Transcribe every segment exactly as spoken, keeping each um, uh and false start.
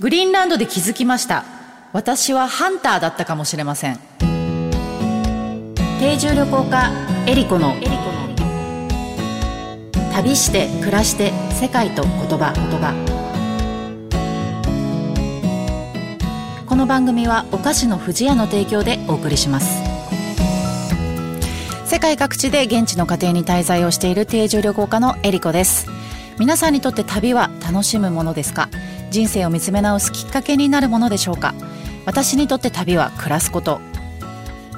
グリーンランドで気づきました。私はハンターだったかもしれません。定住旅行家エリコの旅して暮らして世界と言葉言葉。この番組はお菓子の不二家の提供でお送りします。世界各地で現地の家庭に滞在をしている定住旅行家のエリコです。皆さんにとって旅は楽しむものですか？人生を見つめ直すきっかけになるものでしょうか？私にとって旅は暮らすこと。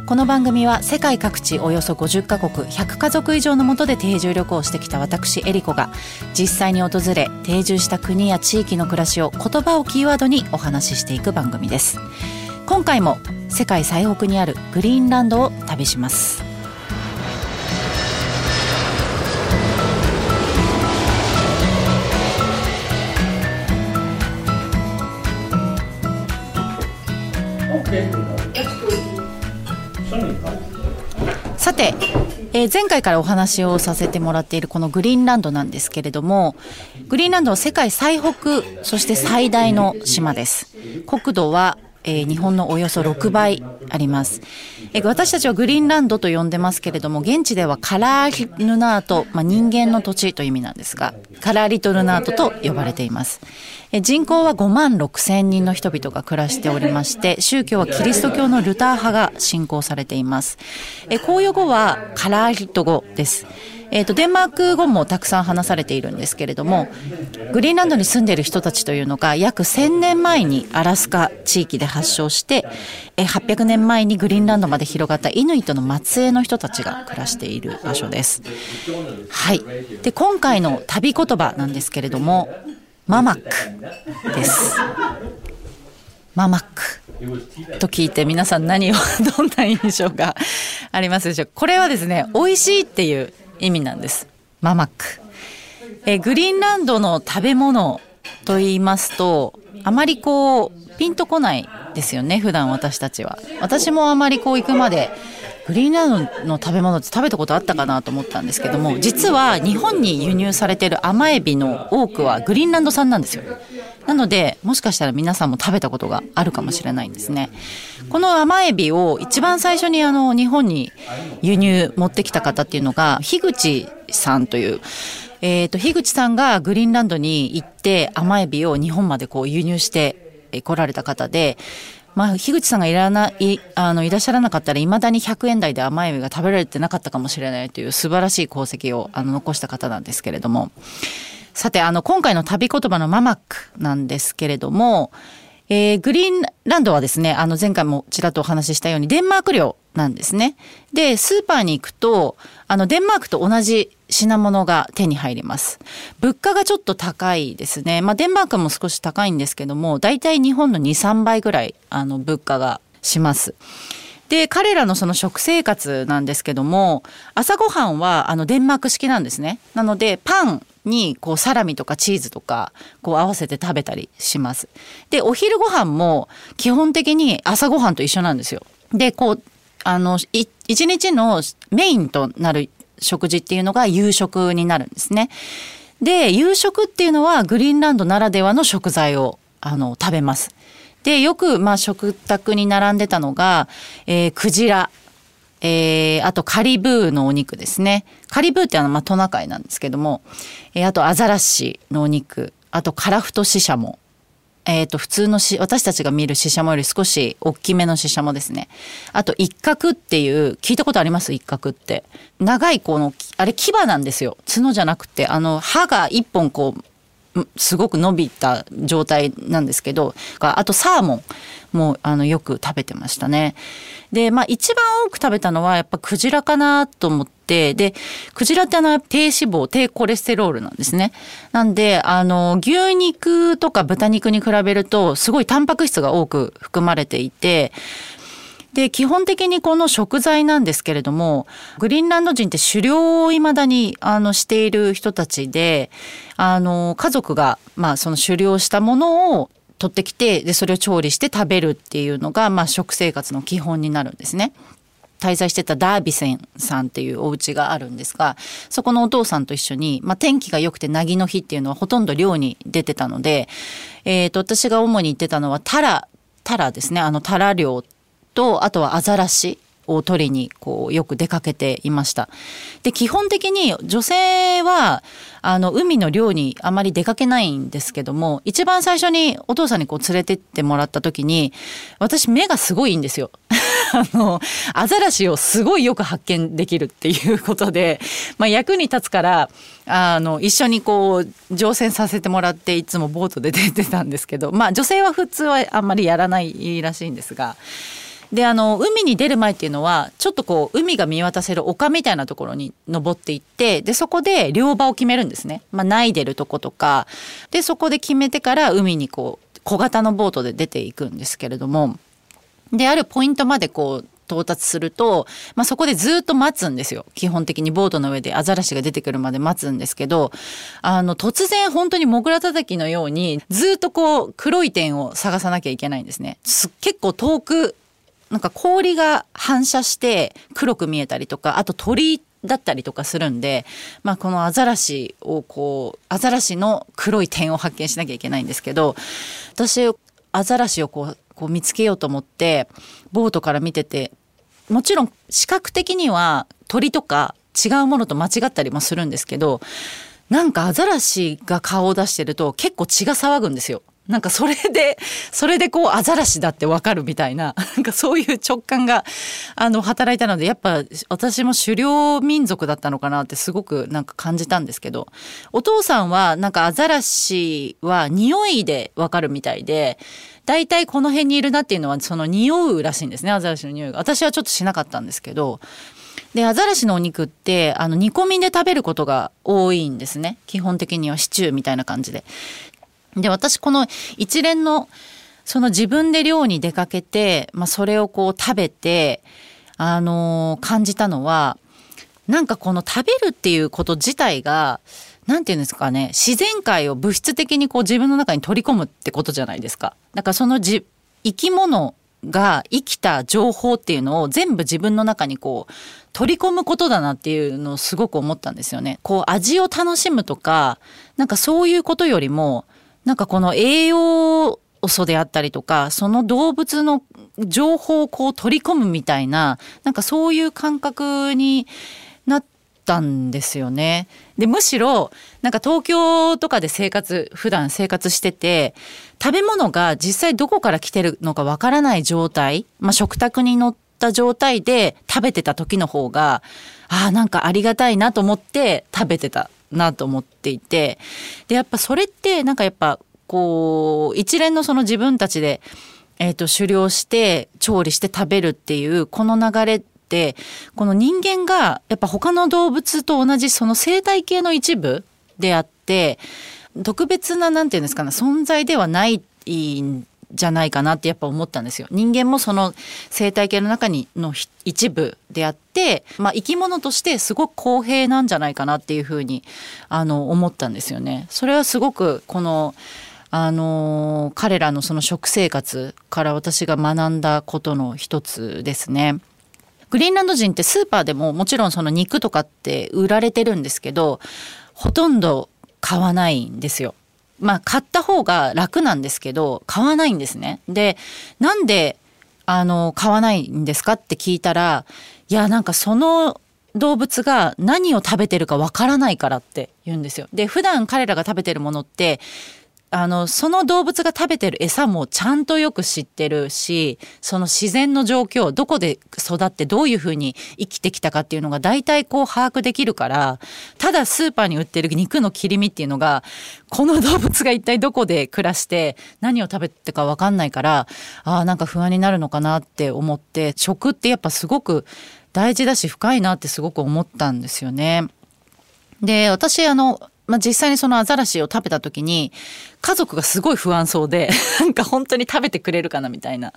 この番組は世界各地およそごじゅっかこくひゃくかぞく以上の下で定住旅行をしてきた私エリコが実際に訪れ定住した国や地域の暮らしを言葉をキーワードにお話ししていく番組です。今回も世界最北にあるグリーンランドを旅します。さて、えー、前回からお話をさせてもらっているこのグリーンランドなんですけれども、グリーンランドは世界最北、そして最大の島です。国土は、えー、日本のおよそろくばいあります。えー、私たちはグリーンランドと呼んでますけれども、現地ではカラーリルナート、まあ、人間の土地という意味なんですが、カラーリトルナートと呼ばれています。えー、人口はごまんろくせんにんの人々が暮らしておりまして、宗教はキリスト教のルター派が信仰されています。えー、公用語はカラーリト語です。えっと、デンマーク語もたくさん話されているんですけれども、グリーンランドに住んでいる人たちというのが約せんねんまえにアラスカ地域で発祥して、はっぴゃくねんまえにグリーンランドまで広がったイヌイトの末裔の人たちが暮らしている場所です。はい。で、今回の旅言葉なんですけれども、ママックです。ママックと聞いて皆さん何を、どんな印象がありますでしょうか。これはですね、美味しいっていう意味なんです。ママック、えグリーンランドの食べ物と言いますとあまりこうピンとこないですよね、普段私たちは。私もあまりこう行くまでグリーンランドの食べ物って食べたことあったかなと思ったんですけども、実は日本に輸入されている甘エビの多くはグリーンランド産なんですよ。なのでもしかしたら皆さんも食べたことがあるかもしれないんですね。この甘エビを一番最初にあの日本に輸入持ってきた方っていうのが樋口さんという、えーと、樋口さんがグリーンランドに行って甘エビを日本までこう輸入して来られた方で、まあ、樋口さんがいらな、い、あの、いらっしゃらなかったら、未だにひゃくえんだいで甘エビが食べられてなかったかもしれないという素晴らしい功績を、あの、残した方なんですけれども。さて、あの、今回の旅言葉のママックなんですけれども、えー、グリーンランドはですね、あの、前回もちらっとお話ししたように、デンマーク領なんですね。で、スーパーに行くと、あの、デンマークと同じ品物が手に入ります。物価がちょっと高いですね。まあ、デンマークも少し高いんですけども、だいたい日本のに、さんばいぐらい、あの、物価がします。で、彼らのその食生活なんですけども、朝ごはんは、あの、デンマーク式なんですね。なので、パン、にこうサラミとかチーズとかこう合わせて食べたりします。で、お昼ご飯も基本的に朝ご飯と一緒なんですよ。で、こう、あの、い、一日のメインとなる食事っていうのが夕食になるんですね。で、夕食っていうのはグリーンランドならではの食材を、あの、食べます。で、よく、まあ、食卓に並んでたのが、えー、クジラ。えー、あとカリブーのお肉ですね。カリブーってあの、まあ、トナカイなんですけども、えー、あとアザラシのお肉、あとカラフトシシャモ、えっと、普通のし、私たちが見るシシャモより少し大きめのシシャモですね。あとイッカクっていう、聞いたことあります？イッカクって。長いこの、あれ牙なんですよ。角じゃなくて、あの、歯が一本こう、すごく伸びた状態なんですけど、あとサーモンもあのよく食べてましたね。で、まあ一番多く食べたのはやっぱクジラかなと思って、で、クジラってあの低脂肪、低コレステロールなんですね。なんで、あの牛肉とか豚肉に比べるとすごいタンパク質が多く含まれていて、で、基本的にこの食材なんですけれども、グリーンランド人って狩猟を未だに、あの、している人たちで、あの、家族が、まあ、その狩猟したものを取ってきて、で、それを調理して食べるっていうのが、まあ、食生活の基本になるんですね。滞在してたダービセンさんっていうお家があるんですが、そこのお父さんと一緒に、まあ、天気が良くて凪の日っていうのはほとんど漁に出てたので、えーと、私が主に行ってたのはタラ、タラですね、あのタラ漁と、あとはアザラシを取りにこうよく出かけていました。で、基本的に女性はあの海の漁にあまり出かけないんですけども、一番最初にお父さんにこう連れてってもらった時に、私目がすごいいいんですよあのアザラシをすごいよく発見できるっていうことで、まあ、役に立つからあの一緒にこう乗船させてもらって、いつもボートで出てたんですけど、まあ、女性は普通はあんまりやらないらしいんですが、であの海に出る前っていうのはちょっとこう海が見渡せる丘みたいなところに登っていって、でそこで漁場を決めるんですね、まあ、ないでるとことかで、そこで決めてから海にこう小型のボートで出ていくんですけれども、であるポイントまでこう到達すると、まあ、そこでずっと待つんですよ。基本的にボートの上でアザラシが出てくるまで待つんですけど、あの突然本当にモグラ叩きのようにずっとこう黒い点を探さなきゃいけないんですね。す結構遠くなんか氷が反射して黒く見えたりとか、あと鳥だったりとかするんで、まあ、このアザラシをこうアザラシの黒い点を発見しなきゃいけないんですけど、私アザラシをこう、こう見つけようと思ってボートから見てて、もちろん視覚的には鳥とか違うものと間違ったりもするんですけど、なんかアザラシが顔を出してると結構血が騒ぐんですよ。なんかそれでそれでこうアザラシだってわかるみたいな、なんかそういう直感があの働いたので、やっぱ私も狩猟民族だったのかなってすごくなんか感じたんですけど、お父さんはなんかアザラシは匂いでわかるみたいで、だいたいこの辺にいるなっていうのはその匂うらしいんですね、アザラシの匂いが。私はちょっとしなかったんですけど、でアザラシのお肉ってあの煮込みで食べることが多いんですね、基本的にはシチューみたいな感じで。で私この一連のその自分で漁に出かけて、まあ、それをこう食べて、あのー、感じたのは、なんかこの食べるっていうこと自体がなんていうんですかね、自然界を物質的にこう自分の中に取り込むってことじゃないですか。だからそのじ生き物が生きた情報っていうのを全部自分の中にこう取り込むことだなっていうのをすごく思ったんですよね。こう味を楽しむとか、なんかそういうことよりも、なんかこの栄養素であったりとか、その動物の情報をこう取り込むみたいな、なんかそういう感覚になったんですよね。でむしろなんか東京とかで生活普段生活してて、食べ物が実際どこから来てるのかわからない状態、まあ、食卓に乗った状態で食べてた時の方が、ああなんかありがたいなと思って食べてたなと思っていて、でやっぱそれってなんかやっぱこう一連のその自分たちで、えーと、狩猟して調理して食べるっていうこの流れって、この人間がやっぱ他の動物と同じその生態系の一部であって、特別ななんていうんですかね、存在ではないんじゃないかなってやっぱ思ったんですよ。人間もその生態系の中にの一部であって、まあ、生き物としてすごく公平なんじゃないかなっていうふうにあの思ったんですよね。それはすごくこの、あのー、彼らのその食生活から私が学んだことの一つですね。グリーンランド人ってスーパーでももちろんその肉とかって売られてるんですけど、ほとんど買わないんですよ。まあ、買った方が楽なんですけど買わないんですね。でなんであの買わないんですかって聞いたら、いやなんかその動物が何を食べてるかわからないからって言うんですよ。で普段彼らが食べてるものって、あのその動物が食べてる餌もちゃんとよく知ってるし、その自然の状況、どこで育ってどういうふうに生きてきたかっていうのが大体こう把握できるから、ただスーパーに売ってる肉の切り身っていうのが、この動物が一体どこで暮らして何を食べてか分かんないから、あーなんか不安になるのかなって思って、食ってやっぱすごく大事だし深いなってすごく思ったんですよね。で私あのまあ、実際にそのアザラシを食べた時に家族がすごい不安そうでなんか本当に食べてくれるかなみたいな、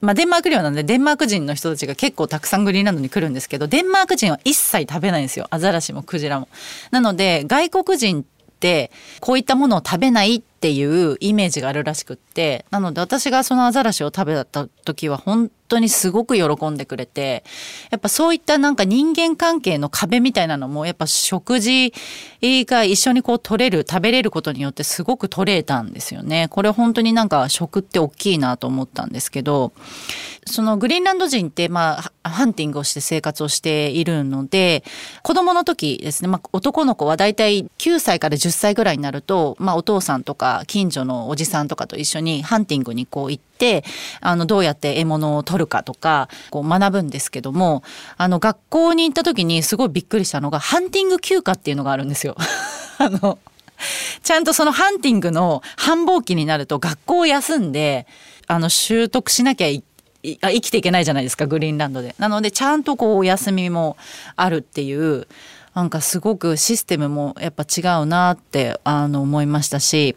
まあ、デンマーク領なんでデンマーク人の人たちが結構たくさんグリーンランドに来るんですけど、デンマーク人は一切食べないんですよ、アザラシもクジラも。なので外国人ってこういったものを食べないっっていうイメージがあるらしくって、なので私がそのアザラシを食べた時は本当にすごく喜んでくれて、やっぱそういったなんか人間関係の壁みたいなのもやっぱ食事が一緒にこう取れる、食べれることによってすごく取れたんですよね。これ本当になんか食って大きいなと思ったんですけど、そのグリーンランド人ってまあハンティングをして生活をしているので、子供の時ですね、まあ、男の子はだいたいきゅうさいからじゅっさいぐらいになると、まあ、お父さんとか近所のおじさんとかと一緒にハンティングにこう行って、あのどうやって獲物を取るかとかこう学ぶんですけども、あの学校に行った時にすごいびっくりしたのがハンティング休暇っていうのがあるんですよ。あのちゃんとそのハンティングの繁忙期になると学校を休んであの習得しなきゃいけない、生きていけないじゃないですか、グリーンランドで。なのでちゃんとこうお休みもあるっていう、なんかすごくシステムもやっぱ違うなってあの思いましたし、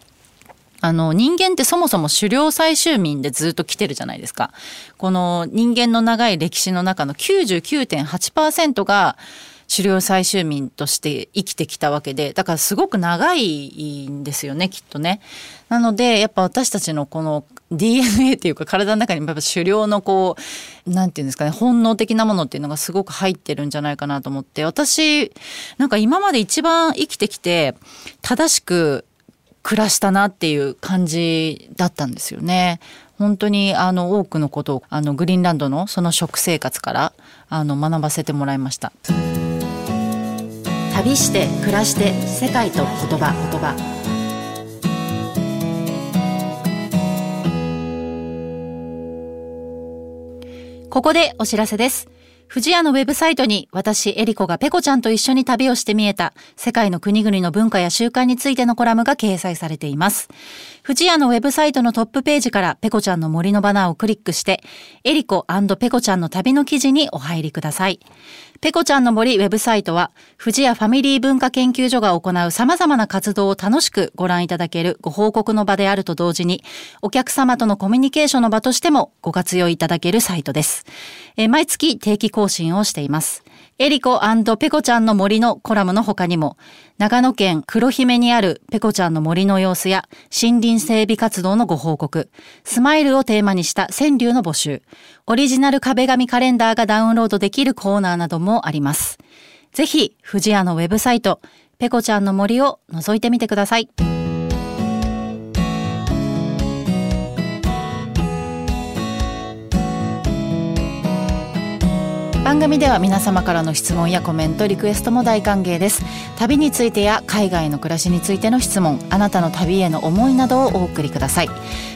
あの人間ってそもそも狩猟採集民でずっと来てるじゃないですか。この人間の長い歴史の中の きゅうじゅうきゅうてんはちパーセント が狩猟採集民として生きてきたわけで、だからすごく長いんですよね、きっとね。なのでやっぱ私たちのこの ディーエヌエー っていうか体の中にやっぱ狩猟のこうなんていうんですかね、本能的なものっていうのがすごく入ってるんじゃないかなと思って、私なんか今まで一番生きてきて正しく暮らしたなっていう感じだったんですよね。本当にあの多くのことをあのグリーンランドのその食生活からあの学ばせてもらいました。旅して暮らして世界と言葉、言葉。ここでお知らせです。富士屋のウェブサイトに私エリコがペコちゃんと一緒に旅をして見えた世界の国々の文化や習慣についてのコラムが掲載されています。富士屋のウェブサイトのトップページからペコちゃんの森のバナーをクリックしてエリコ&ペコちゃんの旅の記事にお入りください。ペコちゃんの森ウェブサイトは富士屋ファミリー文化研究所が行う様々な活動を楽しくご覧いただけるご報告の場であると同時に、お客様とのコミュニケーションの場としてもご活用いただけるサイトです。え毎月定期更新をしています。エリコ&ペコちゃんの森のコラムの他にも、長野県黒姫にあるペコちゃんの森の様子や森林整備活動のご報告、スマイルをテーマにした川柳の募集、オリジナル壁紙カレンダーがダウンロードできるコーナーなどもあります。ぜひ富士屋のウェブサイトペコちゃんの森を覗いてみてください。番組では皆様からの質問やコメント、リクエストも大歓迎です。旅についてや海外の暮らしについての質問、あなたの旅への思いなどをお送りください。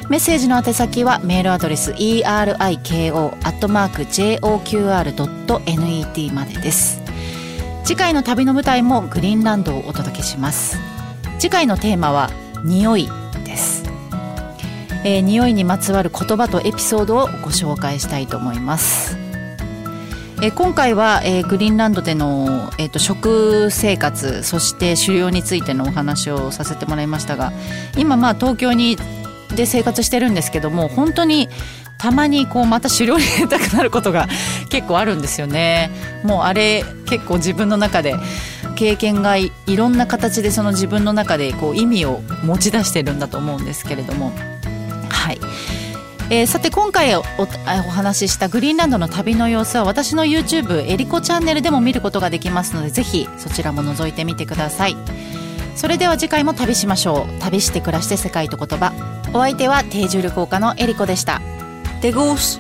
メッセージの宛先はメールアドレス イーアールアイケーオーアットマークジェーオーキューアールドットネット までです。次回の旅の舞台もグリーンランドをお届けします。次回のテーマは匂いです。えー、匂いにまつわる言葉とエピソードをご紹介したいと思います。え今回は、えー、グリーンランドでの、えー、と食生活、そして狩猟についてのお話をさせてもらいましたが、今まあ東京にで生活してるんですけども、本当にたまにこうまた狩猟に出たくなることが結構あるんですよね。もうあれ結構自分の中で経験が い, いろんな形でその自分の中でこう意味を持ち出してるんだと思うんですけれども、はい。えー、さて今回 お, お, お話ししたグリーンランドの旅の様子は私の YouTube エリコチャンネルでも見ることができますので、ぜひそちらも覗いてみてください。それでは次回も旅しましょう。旅して暮らして世界と言葉。お相手は定住旅行家のエリコでした。でごーす。